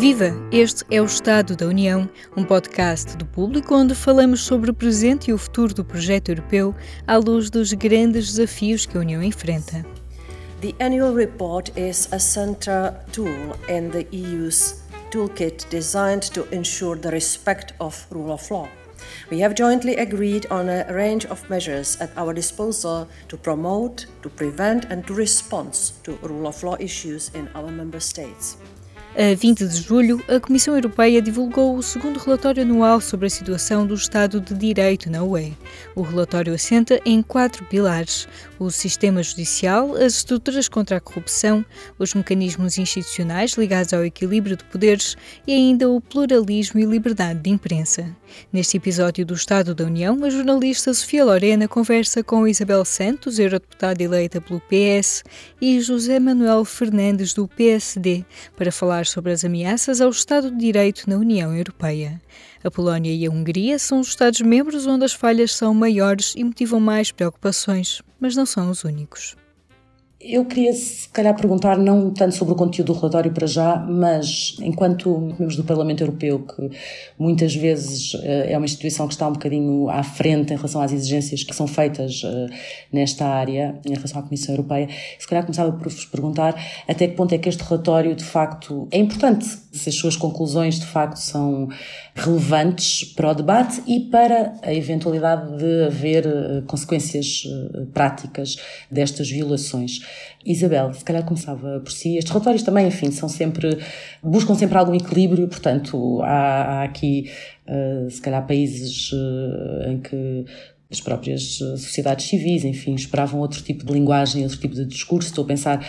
Viva! Este é o Estado da União, um podcast do Público onde falamos sobre o presente e o futuro do projeto europeu à luz dos grandes desafios que a União enfrenta. The annual report is a central tool in the EU's toolkit designed to ensure the respect of rule of law. We have jointly agreed on a range of measures at our disposal to promote, to prevent and to respond to rule of law issues in our member states. A 20 de julho, a Comissão Europeia divulgou o segundo relatório anual sobre a situação do Estado de Direito na UE. O relatório assenta em 4 pilares: o sistema judicial, as estruturas contra a corrupção, os mecanismos institucionais ligados ao equilíbrio de poderes e ainda o pluralismo e liberdade de imprensa. Neste episódio do Estado da União, a jornalista Sofia Lorena conversa com Isabel Santos, eurodeputada eleita pelo PS, e José Manuel Fernandes, do PSD, para falar sobre as ameaças ao Estado de Direito na União Europeia. A Polónia e a Hungria são os Estados-membros onde as falhas são maiores e motivam mais preocupações, mas não são os únicos. Eu queria, se calhar, perguntar não tanto sobre o conteúdo do relatório para já, mas enquanto membros do Parlamento Europeu, que muitas vezes é uma instituição que está um bocadinho à frente em relação às exigências que são feitas nesta área, em relação à Comissão Europeia, se calhar começava por vos perguntar até que ponto é que este relatório, de facto, é importante, se as suas conclusões, de facto, são relevantes para o debate e para a eventualidade de haver consequências práticas destas violações. Isabel, se calhar começava por si. Estes relatórios também, enfim, buscam sempre algum equilíbrio, portanto, há aqui, se calhar, países em que as próprias sociedades civis, enfim, esperavam outro tipo de linguagem, outro tipo de discurso. Estou a pensar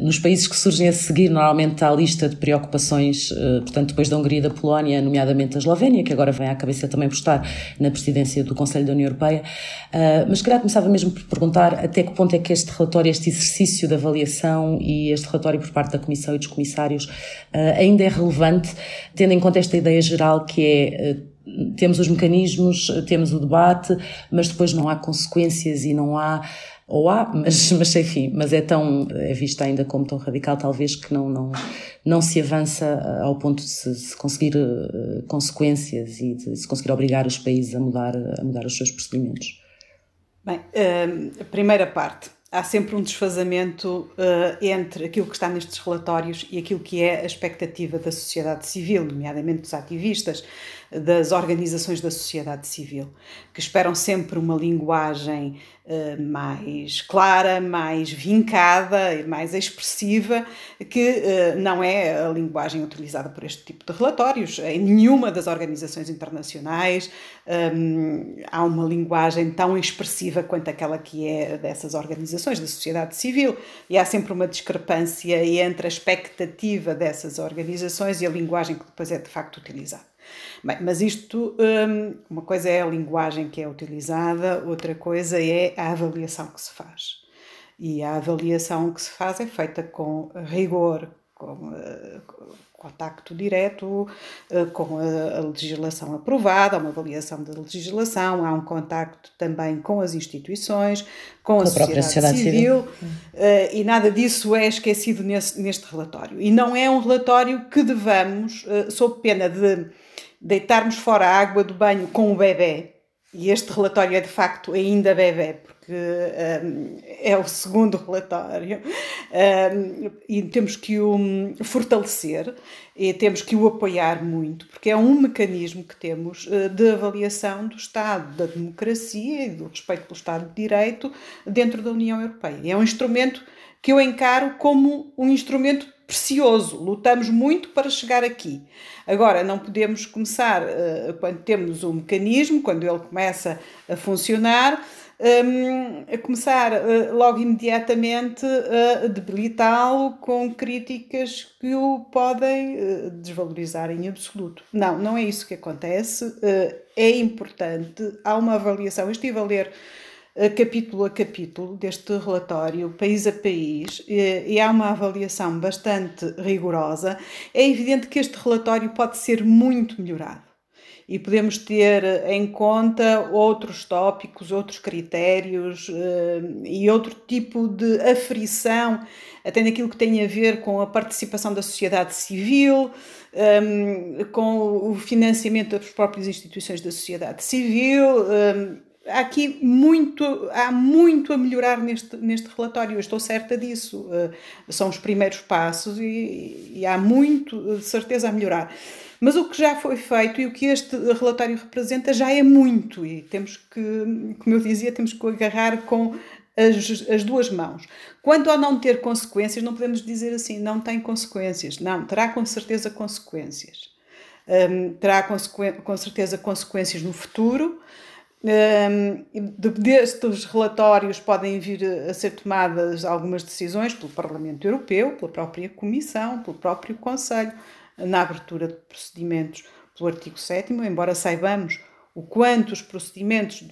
nos países que surgem a seguir, normalmente, à lista de preocupações, portanto, depois da Hungria e da Polónia, nomeadamente a Eslovénia, que agora vem à cabeça também por estar na presidência do Conselho da União Europeia. Mas, se calhar, começava mesmo por perguntar até que ponto é que este relatório, este exercício de avaliação e este relatório por parte da Comissão e dos Comissários ainda é relevante, tendo em conta esta ideia geral que é... Temos os mecanismos, temos o debate, mas depois não há consequências e não há, ou há, mas enfim, mas é visto ainda como tão radical talvez que não se avança ao ponto de se conseguir consequências e de se conseguir obrigar os países a mudar os seus procedimentos. Bem, a primeira parte, há sempre um desfazamento entre aquilo que está nestes relatórios e aquilo que é a expectativa da sociedade civil, nomeadamente dos ativistas, das organizações da sociedade civil, que esperam sempre uma linguagem mais clara, mais vincada e mais expressiva, que não é a linguagem utilizada por este tipo de relatórios. Em nenhuma das organizações internacionais há uma linguagem tão expressiva quanto aquela que é dessas organizações da sociedade civil, e há sempre uma discrepância entre a expectativa dessas organizações e a linguagem que depois é de facto utilizada. Bem, mas isto, uma coisa é a linguagem que é utilizada, outra coisa é a avaliação que se faz. E a avaliação que se faz é feita com rigor, com contacto direto, com a legislação aprovada, uma avaliação da legislação, há um contacto também com as instituições, com a sociedade civil, e nada disso é esquecido neste relatório. E não é um relatório que devamos, sob pena de deitarmos fora a água do banho com o bebê, e este relatório é de facto ainda bebê, porque é o segundo relatório, e temos que o fortalecer e temos que o apoiar muito, porque é um mecanismo que temos de avaliação do Estado, da democracia e do respeito pelo Estado de Direito dentro da União Europeia. É um instrumento que eu encaro como um instrumento precioso, lutamos muito para chegar aqui. Agora, não podemos começar, quando temos um mecanismo, quando ele começa a funcionar, a começar logo imediatamente a debilitá-lo com críticas que o podem desvalorizar em absoluto. Não é isso que acontece, é importante, há uma avaliação. Eu estive a ler capítulo a capítulo deste relatório, país a país, e há uma avaliação bastante rigorosa. É evidente que este relatório pode ser muito melhorado e podemos ter em conta outros tópicos, outros critérios e outro tipo de aferição, até naquilo que tem a ver com a participação da sociedade civil, com o financiamento das próprias instituições da sociedade civil. Há muito a melhorar neste relatório, eu estou certa disso. São os primeiros passos e há muito, de certeza, a melhorar. Mas o que já foi feito e o que este relatório representa já é muito, e temos que, como eu dizia, temos que agarrar com as duas mãos. Quanto ao não ter consequências, não podemos dizer assim, não tem consequências. Não, terá com certeza consequências. Terá com certeza consequências no futuro. Destes relatórios podem vir a ser tomadas algumas decisões pelo Parlamento Europeu, pela própria Comissão, pelo próprio Conselho, na abertura de procedimentos pelo artigo 7º, embora saibamos o quanto os procedimentos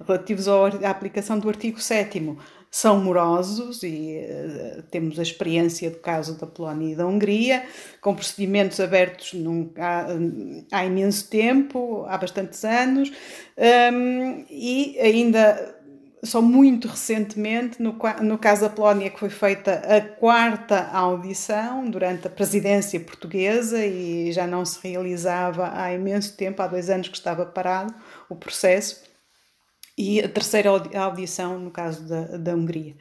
relativos à aplicação do artigo 7º são morosos, e temos a experiência do caso da Polónia e da Hungria, com procedimentos abertos há imenso tempo, há bastantes anos, e ainda só muito recentemente, no caso da Polónia, que foi feita a 4ª audição durante a presidência portuguesa, e já não se realizava há imenso tempo, há 2 anos que estava parado o processo, e a 3ª audição no caso da Hungria.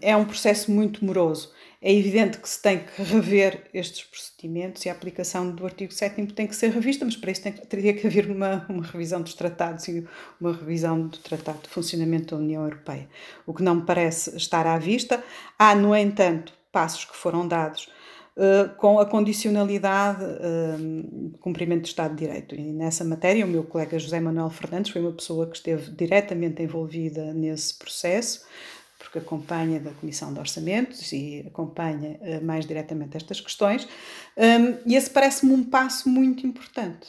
É um processo muito moroso. É evidente que se tem que rever estes procedimentos e a aplicação do artigo 7º tem que ser revista, mas para isso teria que haver uma revisão dos tratados e uma revisão do Tratado de Funcionamento da União Europeia, o que não me parece estar à vista. Há, no entanto, passos que foram dados com a condicionalidade de cumprimento do Estado de Direito. E nessa matéria, o meu colega José Manuel Fernandes foi uma pessoa que esteve diretamente envolvida nesse processo, porque acompanha da Comissão de Orçamentos e acompanha mais diretamente estas questões, e esse parece-me um passo muito importante,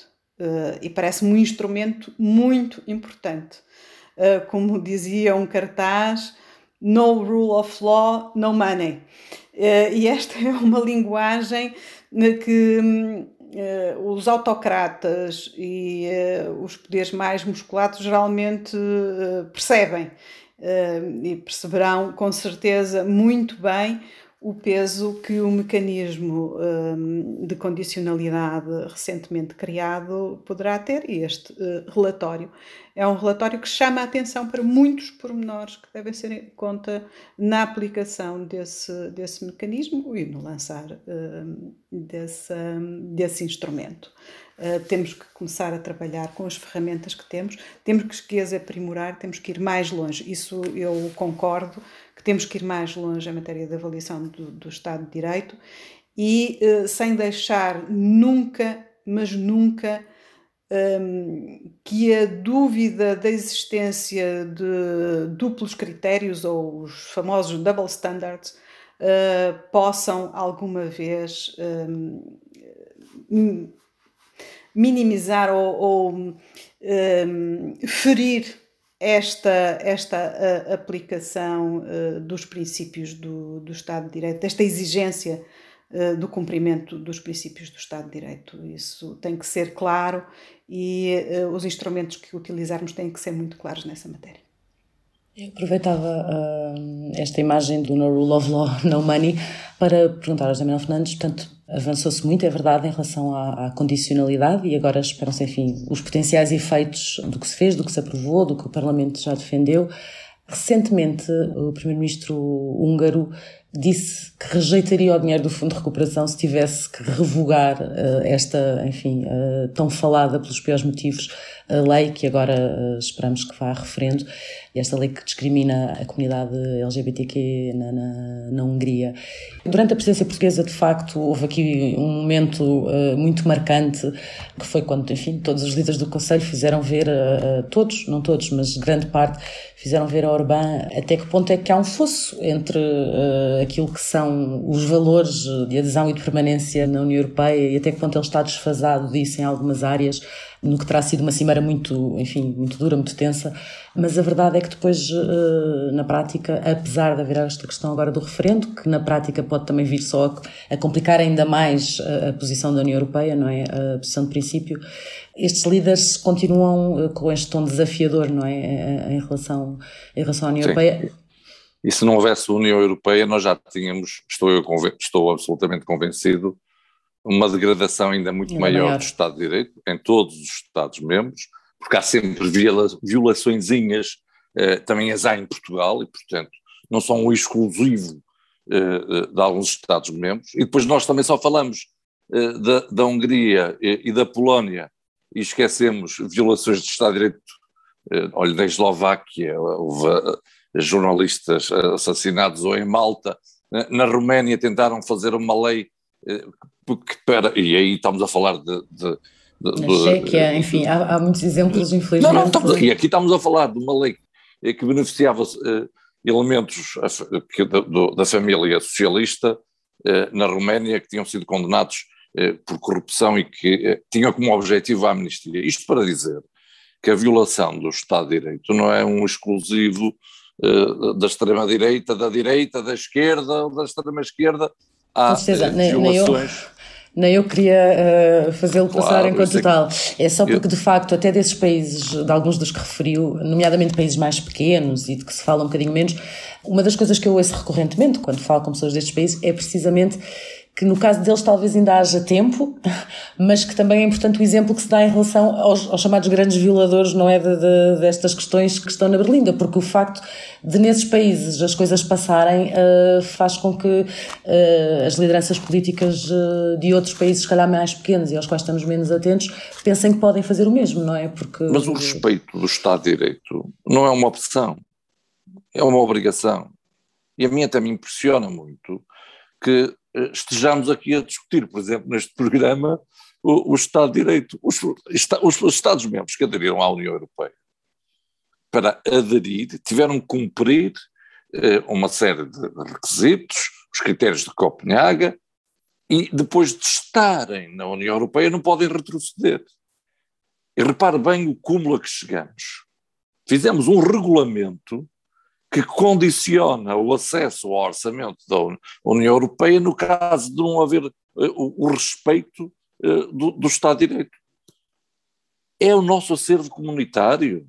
e parece-me um instrumento muito importante. Como dizia um cartaz, no rule of law, no money. E esta é uma linguagem que os autocratas e os poderes mais musculados geralmente percebem. E perceberão com certeza muito bem o peso que o mecanismo de condicionalidade recentemente criado poderá ter, e este relatório é um relatório que chama a atenção para muitos pormenores que devem ser em conta na aplicação desse mecanismo e no lançar desse instrumento. Temos que começar a trabalhar com as ferramentas que temos que as aprimorar, temos que ir mais longe. Isso eu concordo, que temos que ir mais longe em matéria de avaliação do Estado de Direito e sem deixar nunca, mas nunca, que a dúvida da existência de duplos critérios ou os famosos double standards possam alguma vez minimizar ou ferir esta aplicação dos princípios do Estado de Direito, esta exigência do cumprimento dos princípios do Estado de Direito. Isso tem que ser claro e os instrumentos que utilizarmos têm que ser muito claros nessa matéria. Eu aproveitava esta imagem do No Rule of Law, No Money para perguntar ao José Manuel Fernandes. Portanto, avançou-se muito, é verdade, em relação à condicionalidade, e agora esperam-se, enfim, os potenciais efeitos do que se fez, do que se aprovou, do que o Parlamento já defendeu. Recentemente, o primeiro-ministro húngaro disse que rejeitaria o dinheiro do Fundo de Recuperação se tivesse que revogar esta, enfim, tão falada pelos piores motivos, a lei que agora esperamos que vá a referendo, esta lei que discrimina a comunidade LGBTQ na Hungria. Durante a presidência portuguesa, de facto, houve aqui um momento muito marcante, que foi quando, enfim, todos os líderes do Conselho fizeram ver, todos, não todos, mas grande parte, fizeram ver a Orbán até que ponto é que há um fosso entre aquilo que são os valores de adesão e de permanência na União Europeia e até que ponto ele está desfasado disso em algumas áreas, no que terá sido uma cimeira muito, enfim, muito dura, muito tensa, mas a verdade é que depois, na prática, apesar de haver esta questão agora do referendo, que na prática pode também vir só a complicar ainda mais a posição da União Europeia, não é? A posição de princípio, estes líderes continuam com este tom desafiador, não é? Em relação à União Europeia. E se não houvesse União Europeia, nós já tínhamos, estou absolutamente convencido, uma degradação ainda muito maior do Estado de Direito, em todos os Estados-membros, porque há sempre violaçõezinhas, também as há em Portugal, e portanto não são o exclusivo de alguns Estados-membros, e depois nós também só falamos da Hungria e da Polónia, e esquecemos violações do Estado de Direito, olha, da Eslováquia, houve jornalistas assassinados, ou em Malta, na Roménia tentaram fazer uma lei e aí estamos a falar de Chequia, enfim, há muitos exemplos, infelizmente. E aqui estamos a falar de uma lei que beneficiava elementos da família socialista na Roménia que tinham sido condenados por corrupção e que tinham como objetivo a amnistia. Isto para dizer que a violação do Estado de Direito não é um exclusivo da extrema-direita, da direita, da esquerda, ou da extrema-esquerda. Com certeza, nem eu queria fazê-lo passar enquanto tal. É só porque, de facto, até desses países, de alguns dos que referiu, nomeadamente países mais pequenos e de que se fala um bocadinho menos, uma das coisas que eu ouço recorrentemente quando falo com pessoas destes países é precisamente que no caso deles talvez ainda haja tempo, mas que também é importante o exemplo que se dá em relação aos chamados grandes violadores, não é, destas questões que estão na Berlinda, porque o facto de nesses países as coisas passarem faz com que as lideranças políticas de outros países, se calhar mais pequenos e aos quais estamos menos atentos, pensem que podem fazer o mesmo, não é? Mas o respeito do Estado de Direito não é uma opção, é uma obrigação. E a mim até me impressiona muito que estejamos aqui a discutir, por exemplo, neste programa, o Estado de Direito. Os Estados-membros que aderiram à União Europeia, para aderir, tiveram que cumprir uma série de requisitos, os critérios de Copenhaga, e depois de estarem na União Europeia não podem retroceder. E repare bem o cúmulo a que chegamos. Fizemos um regulamento que condiciona o acesso ao orçamento da União Europeia no caso de não haver o respeito do Estado de Direito. É o nosso acervo comunitário,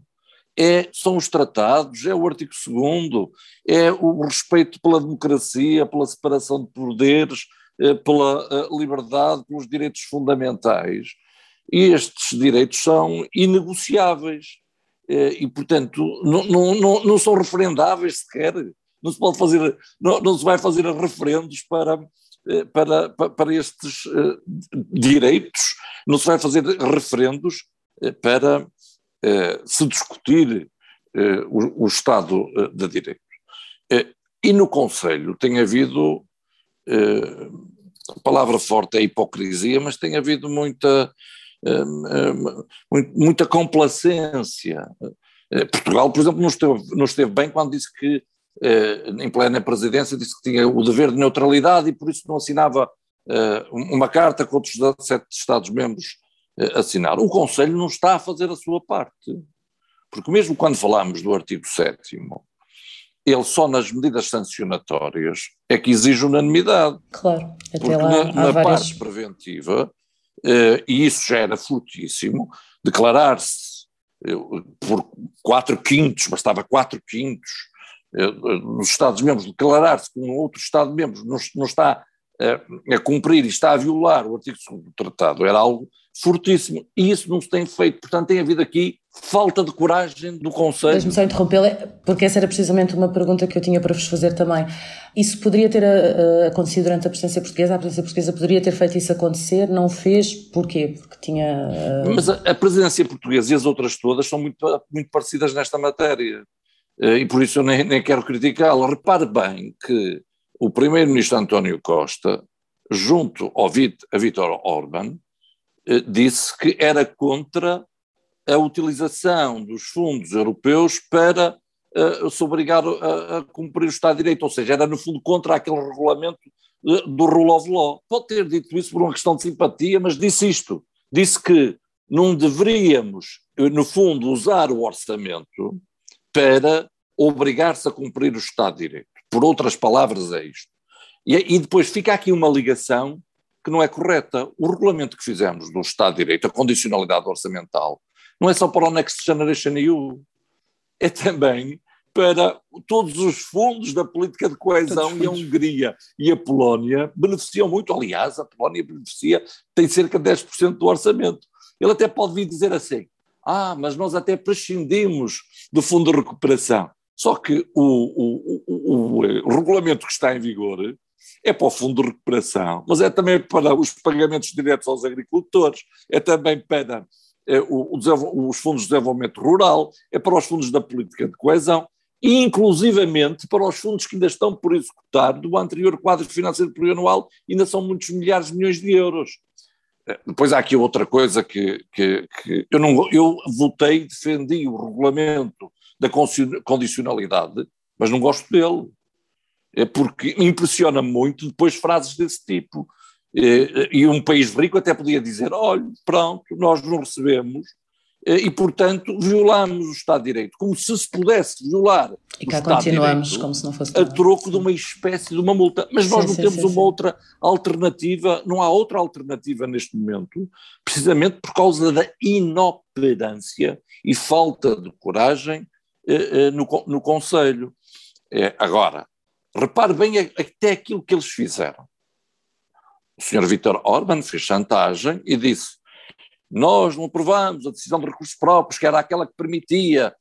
são os tratados, é o artigo 2º, é o respeito pela democracia, pela separação de poderes, pela liberdade, pelos direitos fundamentais. E estes direitos são inegociáveis. E, portanto, não são referendáveis sequer, não se pode fazer, não se vai fazer referendos para estes direitos, não se vai fazer referendos para se discutir o Estado de Direito. E no Conselho tem havido, a palavra forte é hipocrisia, mas tem havido muita complacência. Portugal, por exemplo, não esteve bem quando disse que, em plena presidência, disse que tinha o dever de neutralidade e por isso não assinava uma carta que outros 7 Estados-membros assinaram. O Conselho não está a fazer a sua parte, porque mesmo quando falamos do artigo 7º, ele só nas medidas sancionatórias é que exige unanimidade. Claro, até porque lá na parte preventiva… e isso já era fortíssimo, declarar-se por 4/5, bastava 4/5 dos Estados-membros, declarar-se que um outro Estado-membro não está a cumprir e está a violar o artigo 2º do Tratado, era algo fortíssimo, e isso não se tem feito, portanto tem havido aqui falta de coragem do Conselho. Deixe-me só interrompê-la, porque essa era precisamente uma pergunta que eu tinha para vos fazer também. Isso poderia ter acontecido durante a presidência portuguesa? A presidência portuguesa poderia ter feito isso acontecer, não fez, porquê? Porque tinha… Mas a presidência portuguesa e as outras todas são muito, muito parecidas nesta matéria, e por isso eu nem quero criticá-la. Repare bem que o primeiro-ministro António Costa, junto a Viktor Orbán, disse que era contra a utilização dos fundos europeus para se obrigar a cumprir o Estado de Direito, ou seja, era no fundo contra aquele regulamento do rule of law. Pode ter dito isso por uma questão de simpatia, mas disse isto, disse que não deveríamos, no fundo, usar o orçamento para obrigar-se a cumprir o Estado de Direito. Por outras palavras é isto. E depois fica aqui uma ligação que não é correta. O regulamento que fizemos do Estado de Direito, a condicionalidade orçamental, não é só para o Next Generation EU, é também para todos os fundos da política de coesão, e a Hungria e a Polónia beneficiam muito. Aliás, a Polónia beneficia, tem cerca de 10% do orçamento. Ele até pode vir dizer assim, mas nós até prescindimos do Fundo de Recuperação. Só que o regulamento que está em vigor é para o Fundo de Recuperação, mas é também para os pagamentos diretos aos agricultores, é também para os fundos de desenvolvimento rural, é para os fundos da política de coesão, e inclusivamente para os fundos que ainda estão por executar do anterior quadro financeiro plurianual, ainda são muitos milhares de milhões de euros. Depois há aqui outra coisa que eu votei, defendi o regulamento da condicionalidade, mas não gosto dele, porque impressiona muito depois frases desse tipo. E um país rico até podia dizer, olha, pronto, nós não recebemos e, portanto, violamos o Estado de Direito, como se se pudesse violar e cá o Estado de Direito como se não fosse a troco de uma espécie de uma multa. Mas nós não temos uma outra alternativa, não há outra alternativa neste momento, precisamente por causa da inoperância e falta de coragem no Conselho. Agora, repare bem até aquilo que eles fizeram. O Sr. Viktor Orbán fez chantagem e disse, nós não aprovamos a decisão de recursos próprios, que era aquela que permitia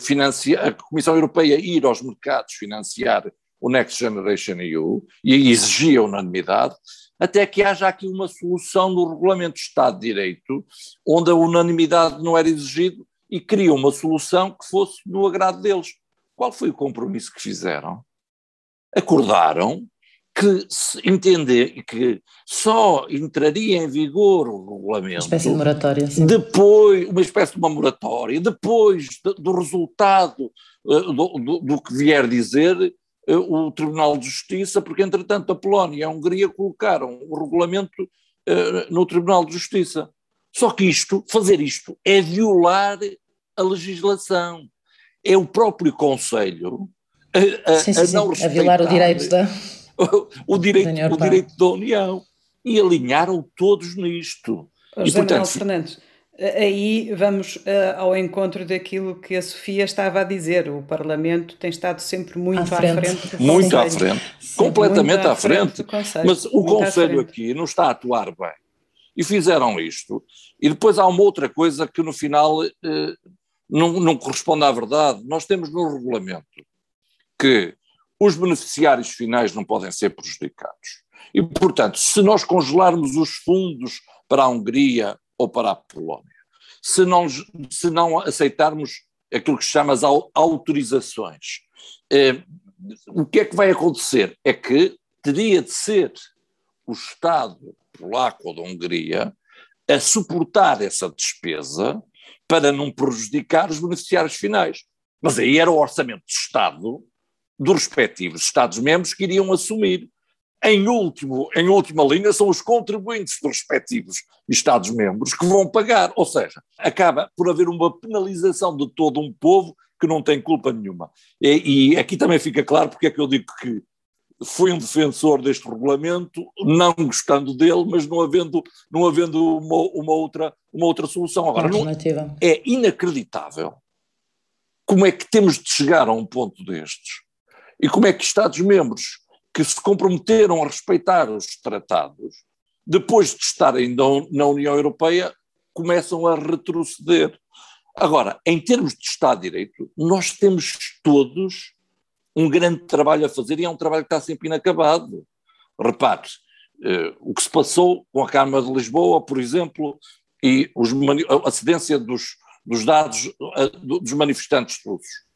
financiar, a Comissão Europeia ir aos mercados financiar o Next Generation EU, e exigia unanimidade, até que haja aqui uma solução no regulamento do Estado de Direito, onde a unanimidade não era exigida, e cria uma solução que fosse do agrado deles. Qual foi o compromisso que fizeram? Acordaram que se entender que só entraria em vigor o regulamento… Uma espécie de moratória, sim. Depois, uma espécie de uma moratória, depois do resultado do que vier dizer o Tribunal de Justiça, porque entretanto a Polónia e a Hungria colocaram o regulamento no Tribunal de Justiça. Só que fazer isto é violar a legislação, é o próprio Conselho a não respeitar… a violar o direito da… O direito da União, e alinharam todos nisto. José Manuel Fernandes, aí vamos ao encontro daquilo que a Sofia estava a dizer, o Parlamento tem estado sempre muito à frente muito à frente, completamente à frente, mas o Conselho aqui não está a atuar bem, e fizeram isto, e depois há uma outra coisa que no final não corresponde à verdade. Nós temos no regulamento que os beneficiários finais não podem ser prejudicados. E, portanto, se nós congelarmos os fundos para a Hungria ou para a Polónia, se não aceitarmos aquilo que se chama as autorizações, o que é que vai acontecer? É que teria de ser o Estado polaco ou da Hungria a suportar essa despesa para não prejudicar os beneficiários finais. Mas aí era o orçamento de Estado dos respectivos Estados-membros que iriam assumir. Em última linha, são os contribuintes dos respectivos Estados-membros que vão pagar, ou seja, acaba por haver uma penalização de todo um povo que não tem culpa nenhuma. E aqui também fica claro porque é que eu digo que fui um defensor deste regulamento, não gostando dele, mas não havendo uma outra solução. Agora, é inacreditável como é que temos de chegar a um ponto destes. E como é que Estados-membros que se comprometeram a respeitar os tratados, depois de estarem na União Europeia, começam a retroceder. Agora, em termos de Estado de Direito, nós temos todos um grande trabalho a fazer, e é um trabalho que está sempre inacabado. Repare, o que se passou com a Câmara de Lisboa, por exemplo, e a cedência dos dados dos manifestantes russos.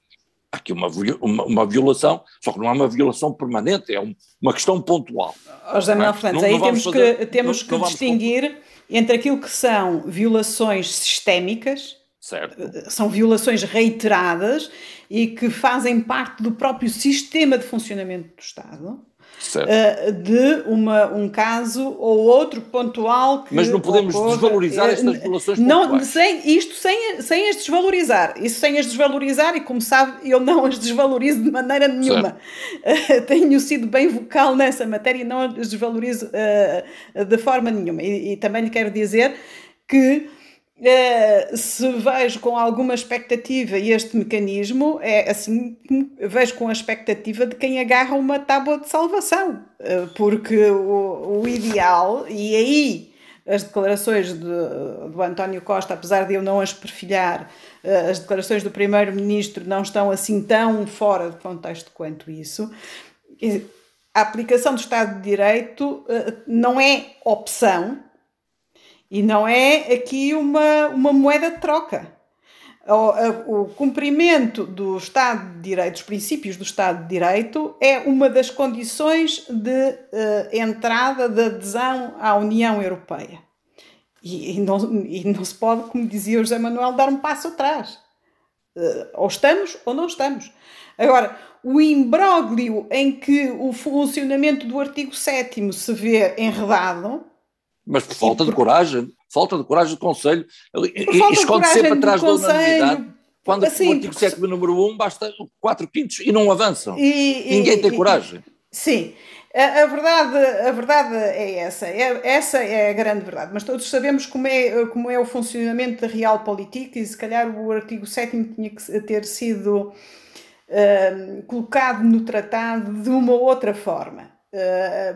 Há aqui uma violação, só que não há uma violação permanente, é uma questão pontual. José Manuel Fernandes, aí temos que distinguir entre aquilo que são violações sistémicas Certo. São violações reiteradas e que fazem parte do próprio sistema de funcionamento do Estado. Certo. De um caso ou outro pontual que... Mas não podemos desvalorizar estas violações pontuais. Sem as desvalorizar. Isso sem as desvalorizar, e como sabe, eu não as desvalorizo de maneira nenhuma. Tenho sido bem vocal nessa matéria e não as desvalorizo de forma nenhuma. E também lhe quero dizer que se vejo com alguma expectativa este mecanismo, é assim, vejo com a expectativa de quem agarra uma tábua de salvação, porque o ideal, e aí as declarações do António Costa, apesar de eu não as perfilhar, as declarações do primeiro-ministro não estão assim tão fora de contexto quanto isso. A aplicação do Estado de Direito não é opção, e não é aqui uma moeda de troca. O cumprimento do Estado de Direito, dos princípios do Estado de Direito, é uma das condições de entrada, de adesão à União Europeia. E não se pode, como dizia José Manuel, dar um passo atrás. Ou estamos ou não estamos. Agora, o imbróglio em que o funcionamento do artigo 7º se vê enredado... Mas por falta de coragem, do Conselho, esconde sempre atrás da unanimidade, quando assim, o artigo 7 do número 1 basta 4/5 e não avançam, ninguém tem coragem. Sim, a verdade é essa, é a grande verdade, mas todos sabemos como é o funcionamento da Realpolitik, e se calhar o artigo 7 tinha que ter sido colocado no tratado de uma outra forma.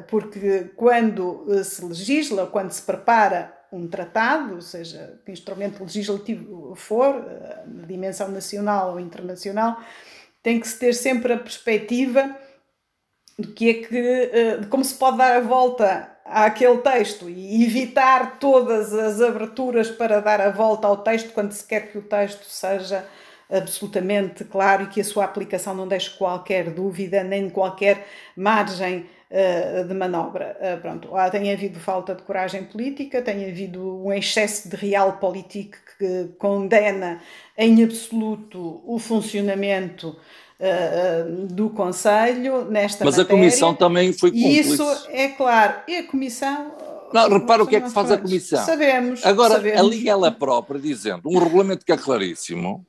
Porque quando se legisla, quando se prepara um tratado, seja que instrumento legislativo for, na dimensão nacional ou internacional, tem que se ter sempre a perspectiva de como se pode dar a volta àquele texto e evitar todas as aberturas para dar a volta ao texto quando se quer que o texto seja absolutamente claro e que a sua aplicação não deixe qualquer dúvida nem qualquer margem de manobra. Pronto, tem havido falta de coragem política, tem havido um excesso de realpolitik que condena em absoluto o funcionamento do Conselho nesta matéria. Mas a Comissão também foi cúmplice. Isso é claro. E a Comissão... Não, repara o que é que faz a Comissão. Sabemos. Agora, ali ela própria, dizendo, um regulamento que é claríssimo,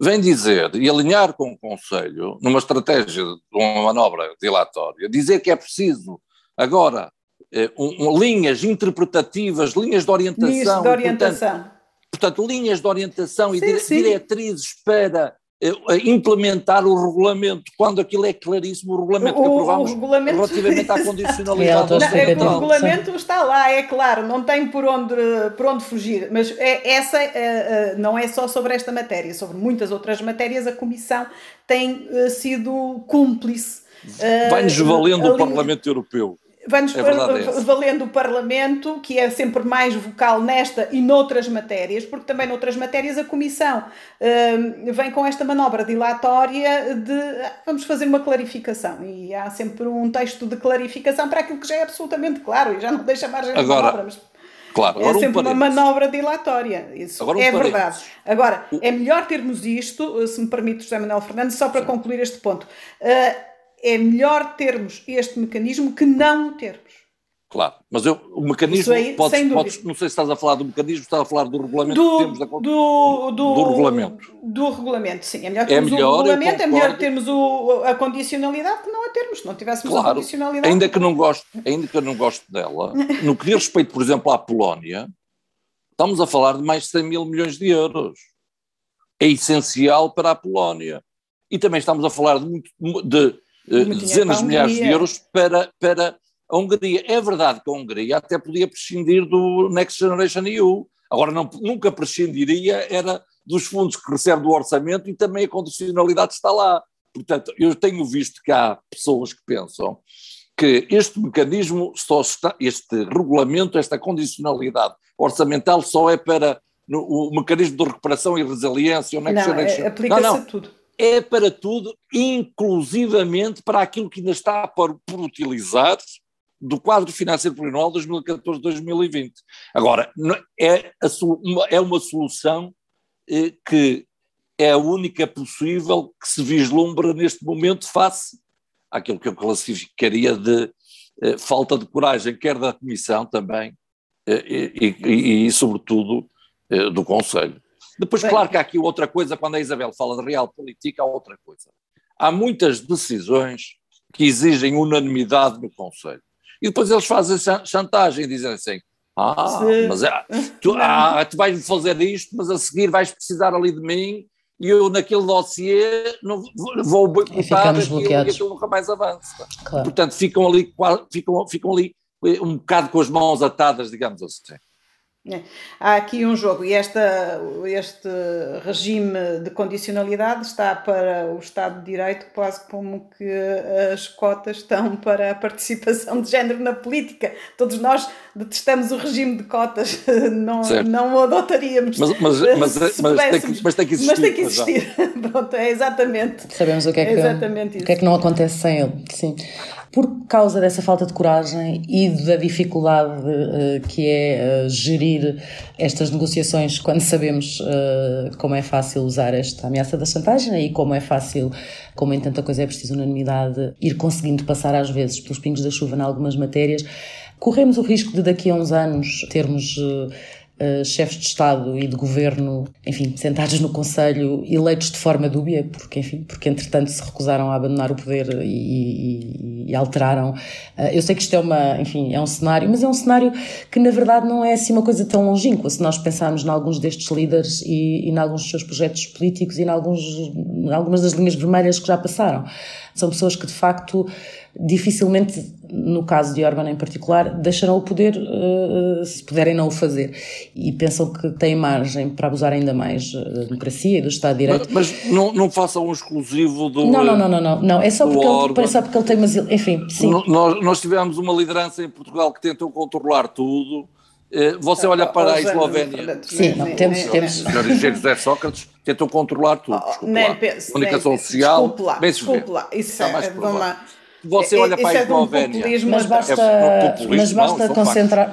vem dizer e alinhar com o Conselho, numa estratégia de uma manobra dilatória, dizer que é preciso agora linhas interpretativas, linhas de orientação. Linhas de orientação. Portanto, linhas de orientação, sim, e diretrizes para implementar o regulamento, quando aquilo é claríssimo, o regulamento que aprovámos relativamente à condicionalidade. O regulamento está lá, é claro, não tem por onde fugir, mas não é só sobre esta matéria, sobre muitas outras matérias a Comissão tem sido cúmplice. Vai-nos valendo o Parlamento Europeu. Vai-nos valendo o Parlamento, que é sempre mais vocal nesta e noutras matérias, porque também noutras matérias a Comissão vem com esta manobra dilatória de vamos fazer uma clarificação, e há sempre um texto de clarificação para aquilo que já é absolutamente claro e já não deixa margem de manobra, mas claro, é sempre uma manobra dilatória, isso é verdade. Agora, é melhor termos isto, se me permite, José Manuel Fernandes, só para concluir este ponto. É melhor termos este mecanismo que não termos. Claro, mas o mecanismo, aí, não sei se estás a falar do mecanismo, estás a falar do regulamento que temos. Do regulamento. Do regulamento, sim. É melhor termos o regulamento, é melhor termos a condicionalidade que não a termos, se não tivéssemos a condicionalidade. Ainda que eu não goste dela, no que diz respeito, por exemplo, à Polónia, estamos a falar de mais de 100 mil milhões de euros. É essencial para a Polónia. E também estamos a falar de dezenas de milhares de euros para a Hungria. É verdade que a Hungria até podia prescindir do Next Generation EU. Agora, nunca prescindiria era dos fundos que recebe do orçamento, e também a condicionalidade está lá. Portanto, eu tenho visto que há pessoas que pensam que este mecanismo, este regulamento, esta condicionalidade orçamental só é para o mecanismo de recuperação e resiliência, o Next Generation. Aplica-se a tudo. É para tudo, inclusivamente para aquilo que ainda está por utilizar do quadro financeiro plurianual 2014-2020. Agora, é uma solução que é a única possível que se vislumbra neste momento face àquilo que eu classificaria de falta de coragem, quer da Comissão também, e sobretudo do Conselho. Depois, claro que há aqui outra coisa, quando a Isabel fala de realpolitik, há outra coisa. Há muitas decisões que exigem unanimidade no Conselho. E depois eles fazem chantagem, dizem assim, tu vais-me fazer isto, mas a seguir vais precisar ali de mim, e eu naquele dossiê não vou boicotar aquilo e aquilo nunca mais avança. Claro. Portanto, ficam ali um bocado com as mãos atadas, digamos assim. Há aqui um jogo, e este regime de condicionalidade está para o Estado de Direito quase como que as cotas estão para a participação de género na política. Todos nós detestamos o regime de cotas, não o adotaríamos. Mas tem que existir. Pronto, é exatamente. Sabemos o que é que não acontece sem ele. Sim. Por causa dessa falta de coragem e da dificuldade que é gerir estas negociações, quando sabemos como é fácil usar esta ameaça da chantagem e como é fácil, como em tanta coisa é preciso unanimidade, ir conseguindo passar às vezes pelos pingos da chuva em algumas matérias, corremos o risco de daqui a uns anos termos chefes de Estado e de Governo, enfim, sentados no Conselho, eleitos de forma dúbia, porque entretanto se recusaram a abandonar o poder e alteraram. Eu sei que isto é um cenário, mas é um cenário que na verdade não é assim uma coisa tão longínqua, se nós pensarmos em alguns destes líderes e em alguns dos seus projetos políticos e em algumas das linhas vermelhas que já passaram. São pessoas que de facto dificilmente, no caso de Orban em particular, deixarão o poder se puderem não o fazer, e pensam que têm margem para abusar ainda mais da democracia e do Estado de Direito. Mas não façam um exclusivo do Não, é só porque ele tem umas... Enfim, sim. Nós tivemos uma liderança em Portugal que tentou controlar tudo. Você olha para a Eslovénia. Sim, temos. O senhor José Sócrates tentou controlar tudo. Comunicação social. Desculpe lá. Isso é... Vamos lá. Você olha para a Eslovénia.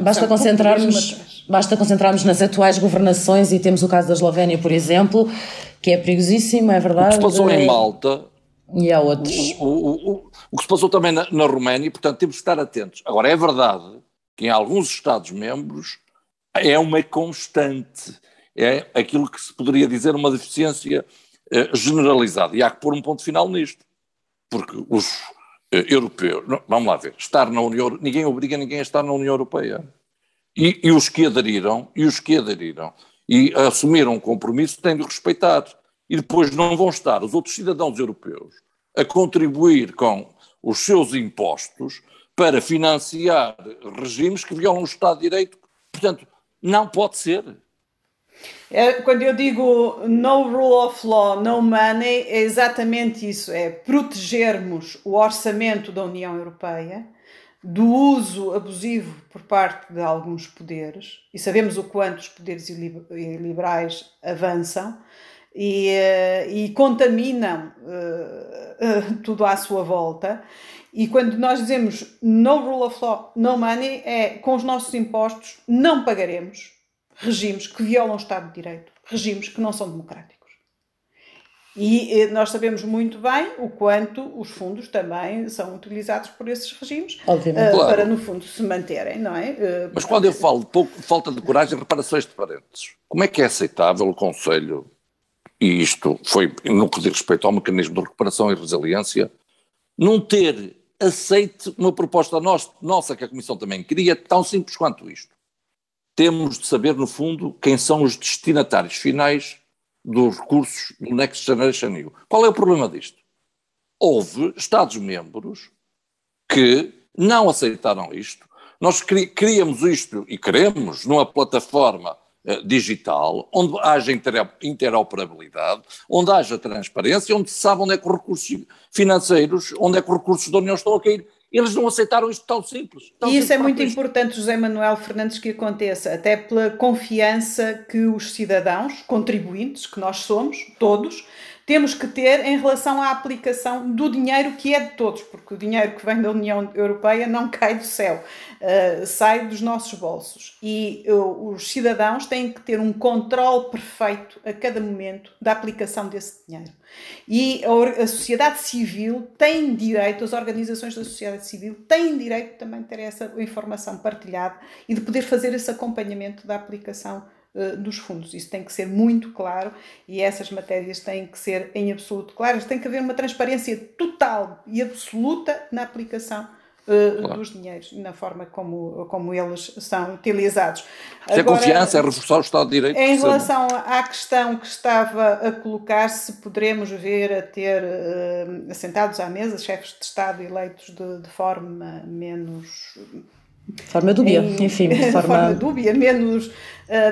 Basta concentrarmos nas atuais governações, e temos o caso da Eslovénia, por exemplo, que é perigosíssimo, é verdade. O que se passou em Malta. E há outros. O que se passou também na Roménia, portanto, temos que estar atentos. Agora, é verdade que em alguns Estados-membros é uma constante, é aquilo que se poderia dizer uma deficiência generalizada. E há que pôr um ponto final nisto, porque os europeus, vamos lá ver, estar na União Europeia, ninguém obriga ninguém a estar na União Europeia. E os que aderiram, e assumiram um compromisso têm de respeitar. E depois não vão estar os outros cidadãos europeus a contribuir com os seus impostos para financiar regimes que violam o Estado de Direito. Portanto, não pode ser. Quando eu digo no rule of law, no money, é exatamente isso, é protegermos o orçamento da União Europeia do uso abusivo por parte de alguns poderes, e sabemos o quanto os poderes liberais avançam e contaminam tudo à sua volta. E quando nós dizemos no rule of law, no money, é com os nossos impostos não pagaremos regimes que violam o Estado de Direito, regimes que não são democráticos. E nós sabemos muito bem o quanto os fundos também são utilizados por esses regimes, claro, para no fundo se manterem, não é? Mas quando eu falo de falta de coragem, reparações de parênteses. Como é que é aceitável o Conselho, e isto foi no que diz respeito ao mecanismo de recuperação e resiliência, não ter aceite uma proposta nossa, que a Comissão também queria, tão simples quanto isto. Temos de saber, no fundo, quem são os destinatários finais dos recursos do Next Generation EU. Qual é o problema disto? Houve Estados-membros que não aceitaram isto. Nós queríamos isto, e queremos, numa plataforma digital, onde haja interoperabilidade, onde haja transparência, onde se sabe onde é que os recursos financeiros, onde é que os recursos da União estão a cair. Eles não aceitaram isto tão simples. E isso é muito importante, José Manuel Fernandes, que aconteça, até pela confiança que os cidadãos, contribuintes, que nós somos, todos, temos que ter em relação à aplicação do dinheiro que é de todos, porque o dinheiro que vem da União Europeia não cai do céu, sai dos nossos bolsos. E os cidadãos têm que ter um controle perfeito a cada momento da aplicação desse dinheiro. E a sociedade civil tem direito, as organizações da sociedade civil têm direito também de ter essa informação partilhada e de poder fazer esse acompanhamento da aplicação dos fundos. Isso tem que ser muito claro e essas matérias têm que ser em absoluto claras. Tem que haver uma transparência total e absoluta na aplicação dos dinheiros, na forma como eles são utilizados. Ter confiança, é reforçar o Estado de Direito. Em relação à questão que estava a colocar, se poderemos vir a ter assentados à mesa chefes de Estado eleitos de forma menos... forma dúbia, enfim, forma dúbia, menos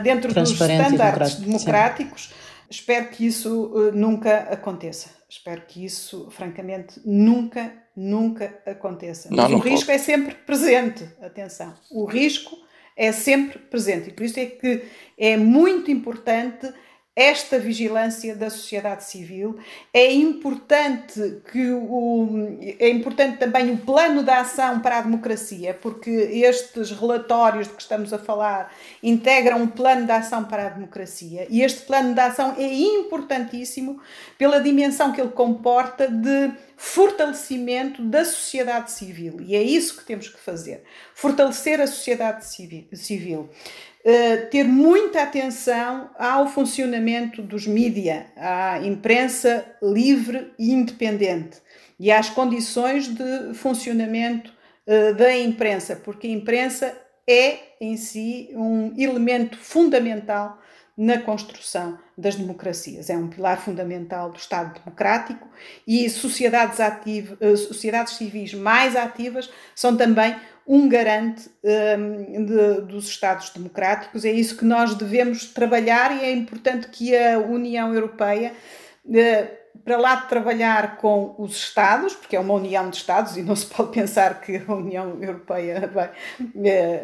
dentro dos estándares democráticos. Sim. Espero que isso nunca aconteça. Espero que isso, francamente, nunca aconteça. Mas o risco é sempre presente. Atenção, o risco é sempre presente. E por isso é que é muito importante esta vigilância da sociedade civil. É importante também o plano de ação para a democracia, porque estes relatórios de que estamos a falar integram um plano de ação para a democracia, e este plano de ação é importantíssimo pela dimensão que ele comporta de fortalecimento da sociedade civil, e é isso que temos que fazer, fortalecer a sociedade civil. Ter muita atenção ao funcionamento dos mídia, à imprensa livre e independente e às condições de funcionamento da imprensa, porque a imprensa é em si um elemento fundamental na construção das democracias. É um pilar fundamental do Estado democrático e sociedades civis mais ativas são também um garante dos Estados democráticos. É isso que nós devemos trabalhar, e é importante que a União Europeia, para lá de trabalhar com os Estados, porque é uma união de Estados e não se pode pensar que a União Europeia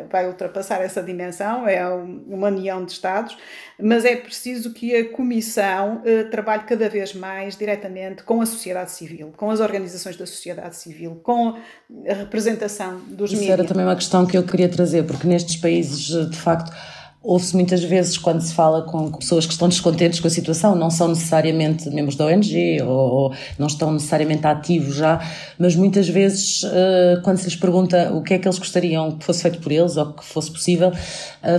vai ultrapassar essa dimensão, é uma união de Estados, mas é preciso que a Comissão trabalhe cada vez mais diretamente com a sociedade civil, com as organizações da sociedade civil, com a representação dos mídias. Isso era também uma questão que eu queria trazer, porque nestes países, de facto, ouve-se muitas vezes quando se fala com pessoas que estão descontentes com a situação, não são necessariamente membros da ONG ou não estão necessariamente ativos já, mas muitas vezes quando se lhes pergunta o que é que eles gostariam que fosse feito por eles ou que fosse possível,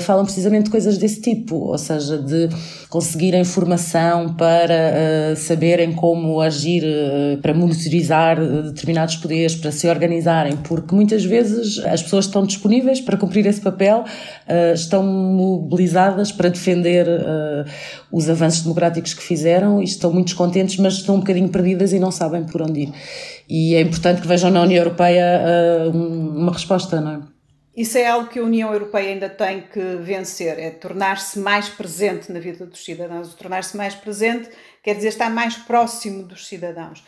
falam precisamente de coisas desse tipo, ou seja, de conseguirem formação para saberem como agir, para monitorizar determinados poderes, para se organizarem, porque muitas vezes as pessoas estão disponíveis para cumprir esse papel, estão mobilizadas para defender os avanços democráticos que fizeram e estão muito descontentes, mas estão um bocadinho perdidas e não sabem por onde ir. E é importante que vejam na União Europeia uma resposta, não é? Isso é algo que a União Europeia ainda tem que vencer, é tornar-se mais presente na vida dos cidadãos. Tornar-se mais presente quer dizer estar mais próximo dos cidadãos,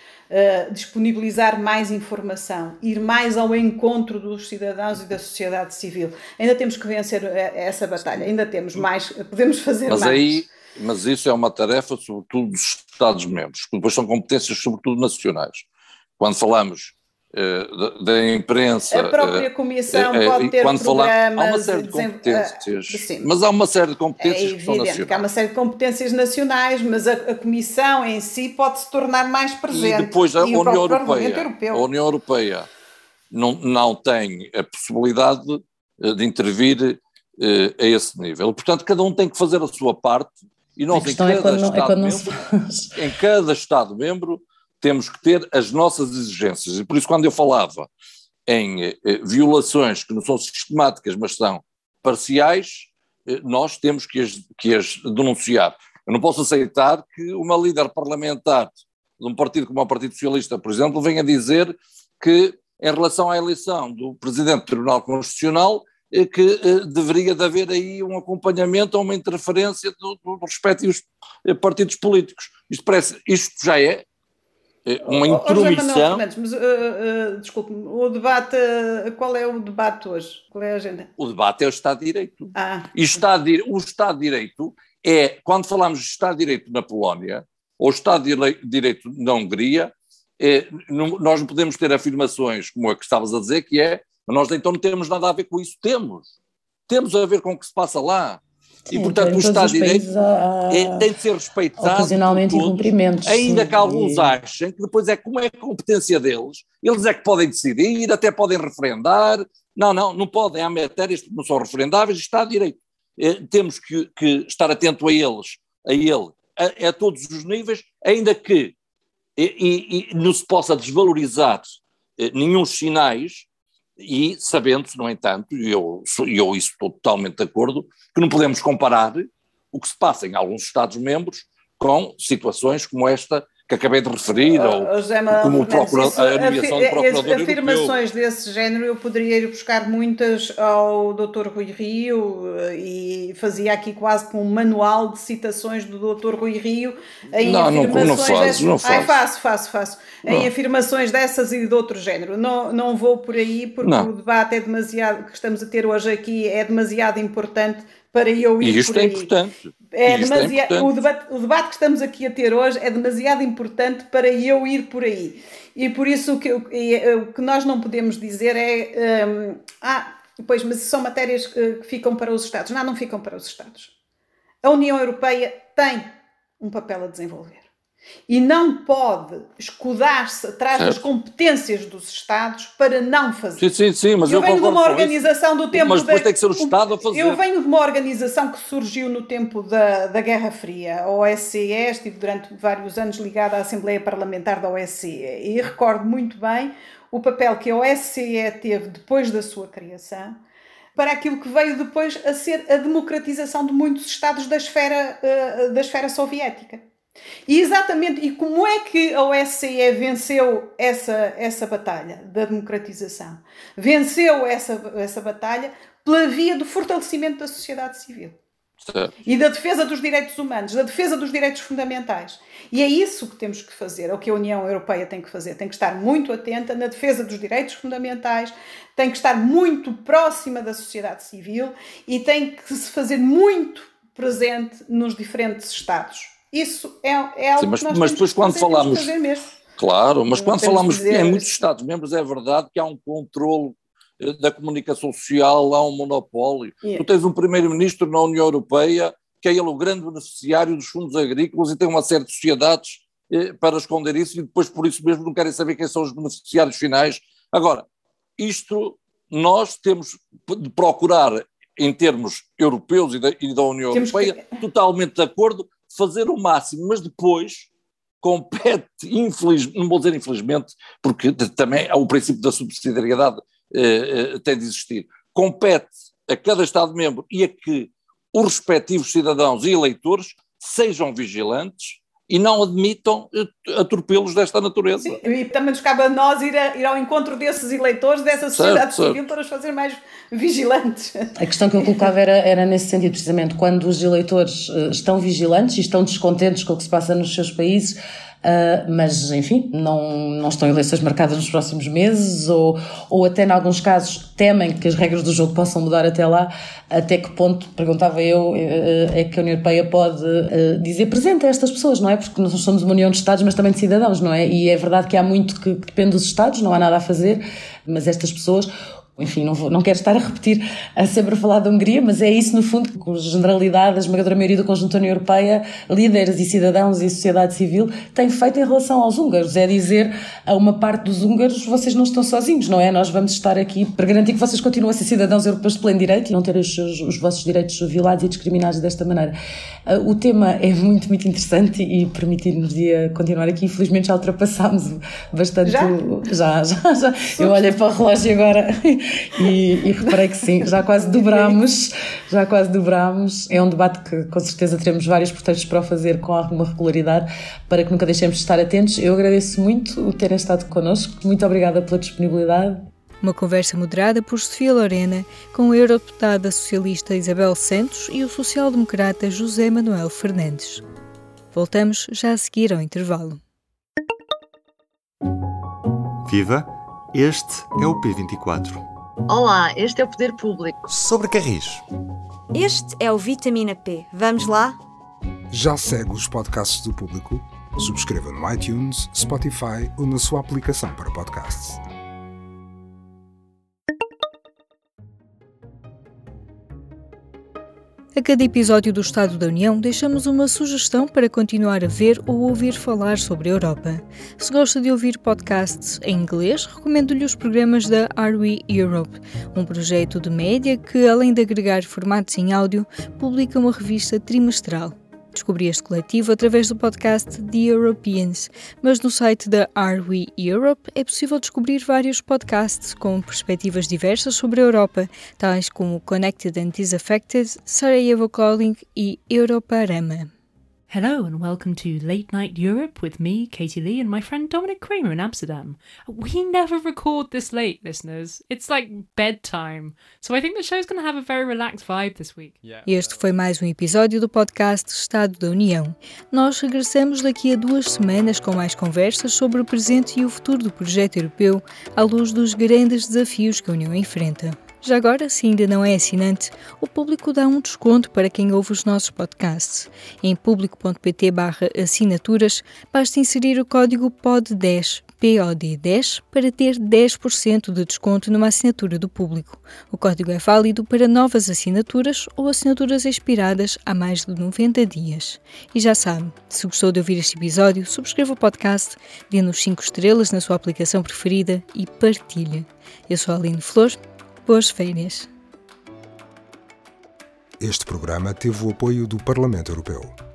disponibilizar mais informação, ir mais ao encontro dos cidadãos e da sociedade civil. Ainda temos que vencer essa batalha, ainda temos mais, podemos fazer mais. Mas isso é uma tarefa sobretudo dos Estados-membros, que depois são competências sobretudo nacionais. Quando falamos da imprensa, a própria Comissão pode ter programas, há uma série de competências, mas há uma série de competências que são nacionais. Há uma série de competências nacionais, mas a Comissão em si pode se tornar mais presente. E depois a União Europeia. A União Europeia não tem a possibilidade de intervir a esse nível. Portanto, cada um tem que fazer a sua parte, e nós em cada Estado-membro temos que ter as nossas exigências, e por isso quando eu falava em violações que não são sistemáticas, mas são parciais, nós temos que as denunciar. Eu não posso aceitar que uma líder parlamentar de um partido como o Partido Socialista, por exemplo, venha dizer que em relação à eleição do Presidente do Tribunal Constitucional que deveria de haver aí um acompanhamento ou uma interferência dos respectivos partidos políticos. Isto já é uma intromissão. Mas desculpe-me, o debate, qual é o debate hoje? Qual é a agenda? O debate é o Estado de Direito. E o Estado de Direito é, quando falamos de Estado de Direito na Polónia, ao Estado de Direito na Hungria, nós não podemos ter afirmações como a que estavas a dizer, que é, nós então não temos nada a ver com isso, temos a ver com o que se passa lá. Sim, e portanto o Estado de Direito tem de ser respeitado ocasionalmente por todos, ainda que alguns achem que depois é como é a competência deles, eles é que podem decidir, até podem referendar, não podem, há matérias que não são referendáveis, Estado de Direito. Temos que estar atento a ele, a todos os níveis, ainda que não se possa desvalorizar nenhum sinais, e sabendo-se, no entanto, e eu isso estou totalmente de acordo, que não podemos comparar o que se passa em alguns Estados-membros com situações como esta que acabei de referir, ou como a nomeação do Procurador Europeu. Afirmações desse género eu poderia ir buscar muitas ao Dr. Rui Rio, e fazia aqui quase com um manual de citações do Dr. Rui Rio. Não faço. Em afirmações dessas e de outro género. Não vou por aí, porque o debate é demasiado, que estamos a ter hoje aqui é demasiado importante para eu ir por aí. O debate que estamos aqui a ter hoje é demasiado importante para eu ir por aí. E por isso o que nós não podemos dizer é pois, mas são matérias que ficam para os Estados. Não ficam para os Estados. A União Europeia tem um papel a desenvolver. E não pode escudar-se atrás das competências dos Estados para não fazer. Sim, mas eu venho de uma organização do tempo... Mas depois tem que ser o Estado a fazer. Eu venho de uma organização que surgiu no tempo da Guerra Fria, a OSCE, estive durante vários anos ligada à Assembleia Parlamentar da OSCE, e recordo muito bem o papel que a OSCE teve depois da sua criação, para aquilo que veio depois a ser a democratização de muitos Estados da esfera soviética. E como é que a OSCE venceu essa batalha da democratização? Venceu essa batalha pela via do fortalecimento da sociedade civil e da defesa dos direitos humanos, da defesa dos direitos fundamentais. E é isso que temos que fazer, é o que a União Europeia tem que fazer. Tem que estar muito atenta na defesa dos direitos fundamentais, tem que estar muito próxima da sociedade civil e tem que se fazer muito presente nos diferentes Estados. Isso é algo. Sim, mas, que nós depois quando falamos, claro, mas quando falamos em muitos Estados-membros é verdade que há um controlo da comunicação social, há um monopólio. Tu tens um primeiro-ministro na União Europeia que é ele o grande beneficiário dos fundos agrícolas e tem uma série de sociedades para esconder isso, e depois por isso mesmo não querem saber quem são os beneficiários finais. Agora, isto nós temos de procurar em termos europeus e da União Europeia, totalmente de acordo, fazer o máximo, mas depois compete, não vou dizer infelizmente, porque também o princípio da subsidiariedade tem de existir, compete a cada Estado-membro e a que os respectivos cidadãos e eleitores sejam vigilantes e não admitam atropelos desta natureza. Sim, e também nos cabe a nós ir ao encontro desses eleitores, dessa sociedade civil, para os fazer mais vigilantes. A questão que eu colocava era nesse sentido, precisamente, quando os eleitores estão vigilantes e estão descontentes com o que se passa nos seus países, mas, enfim, não estão eleições marcadas nos próximos meses, ou até, em alguns casos, temem que as regras do jogo possam mudar até lá. Até que ponto, perguntava eu, é que a União Europeia pode dizer presente a estas pessoas, não é? Porque nós somos uma união de Estados, mas também de cidadãos, não é? E é verdade que há muito que depende dos Estados, não há nada a fazer, mas estas pessoas... Enfim, não quero estar a repetir sempre a falar da Hungria, mas é isso, no fundo, que a generalidade, a esmagadora maioria do conjunto da União Europeia, líderes e cidadãos e sociedade civil, tem feito em relação aos húngaros. É dizer a uma parte dos húngaros, vocês não estão sozinhos, não é? Nós vamos estar aqui para garantir que vocês continuam a ser cidadãos europeus de pleno direito e não terem os vossos direitos violados e discriminados desta maneira. O tema é muito, muito interessante e permitir-nos continuar aqui. Infelizmente já ultrapassámos bastante... Já. Eu olhei para o relógio agora... E reparei que sim, já quase dobrámos. É um debate que com certeza teremos vários pretextos para o fazer com alguma regularidade, para que nunca deixemos de estar atentos. Eu agradeço muito o terem estado connosco, muito obrigada pela disponibilidade. Uma conversa moderada por Sofia Lorena com a eurodeputada socialista Isabel Santos e o social-democrata José Manuel Fernandes. Voltamos já a seguir ao intervalo. Viva! Este é o P24. Olá, este é o Poder Público. Sobre Carris. Este é o Vitamina P. Vamos lá? Já segue os podcasts do Público? Subscreva no iTunes, Spotify ou na sua aplicação para podcasts. A cada episódio do Estado da União deixamos uma sugestão para continuar a ver ou ouvir falar sobre a Europa. Se gosta de ouvir podcasts em inglês, recomendo-lhe os programas da Are We Europe, um projeto de média que, além de agregar formatos em áudio, publica uma revista trimestral. Descobri este coletivo através do podcast The Europeans, mas no site da Are We Europe é possível descobrir vários podcasts com perspectivas diversas sobre a Europa, tais como Connected and Disaffected, Sarajevo Calling e Europarama. Hello and welcome to Late Night Europe with me, Katie Lee, and my friend Dominic Kramer in Amsterdam. We never record this late, listeners. It's like bedtime. So I think the show's going to have a very relaxed vibe this week. Este foi mais um episódio do podcast Estado da União. Nós regressamos daqui a 2 semanas com mais conversas sobre o presente e o futuro do projeto europeu à luz dos grandes desafios que a União enfrenta. Já agora, se ainda não é assinante, o Público dá um desconto para quem ouve os nossos podcasts. Em público.pt/assinaturas, basta inserir o código POD10, POD10, para ter 10% de desconto numa assinatura do Público. O código é válido para novas assinaturas ou assinaturas expiradas há mais de 90 dias. E já sabe, se gostou de ouvir este episódio, subscreva o podcast, dê-nos 5 estrelas na sua aplicação preferida e partilhe. Eu sou a Aline Flor. Boas férias. Este programa teve o apoio do Parlamento Europeu.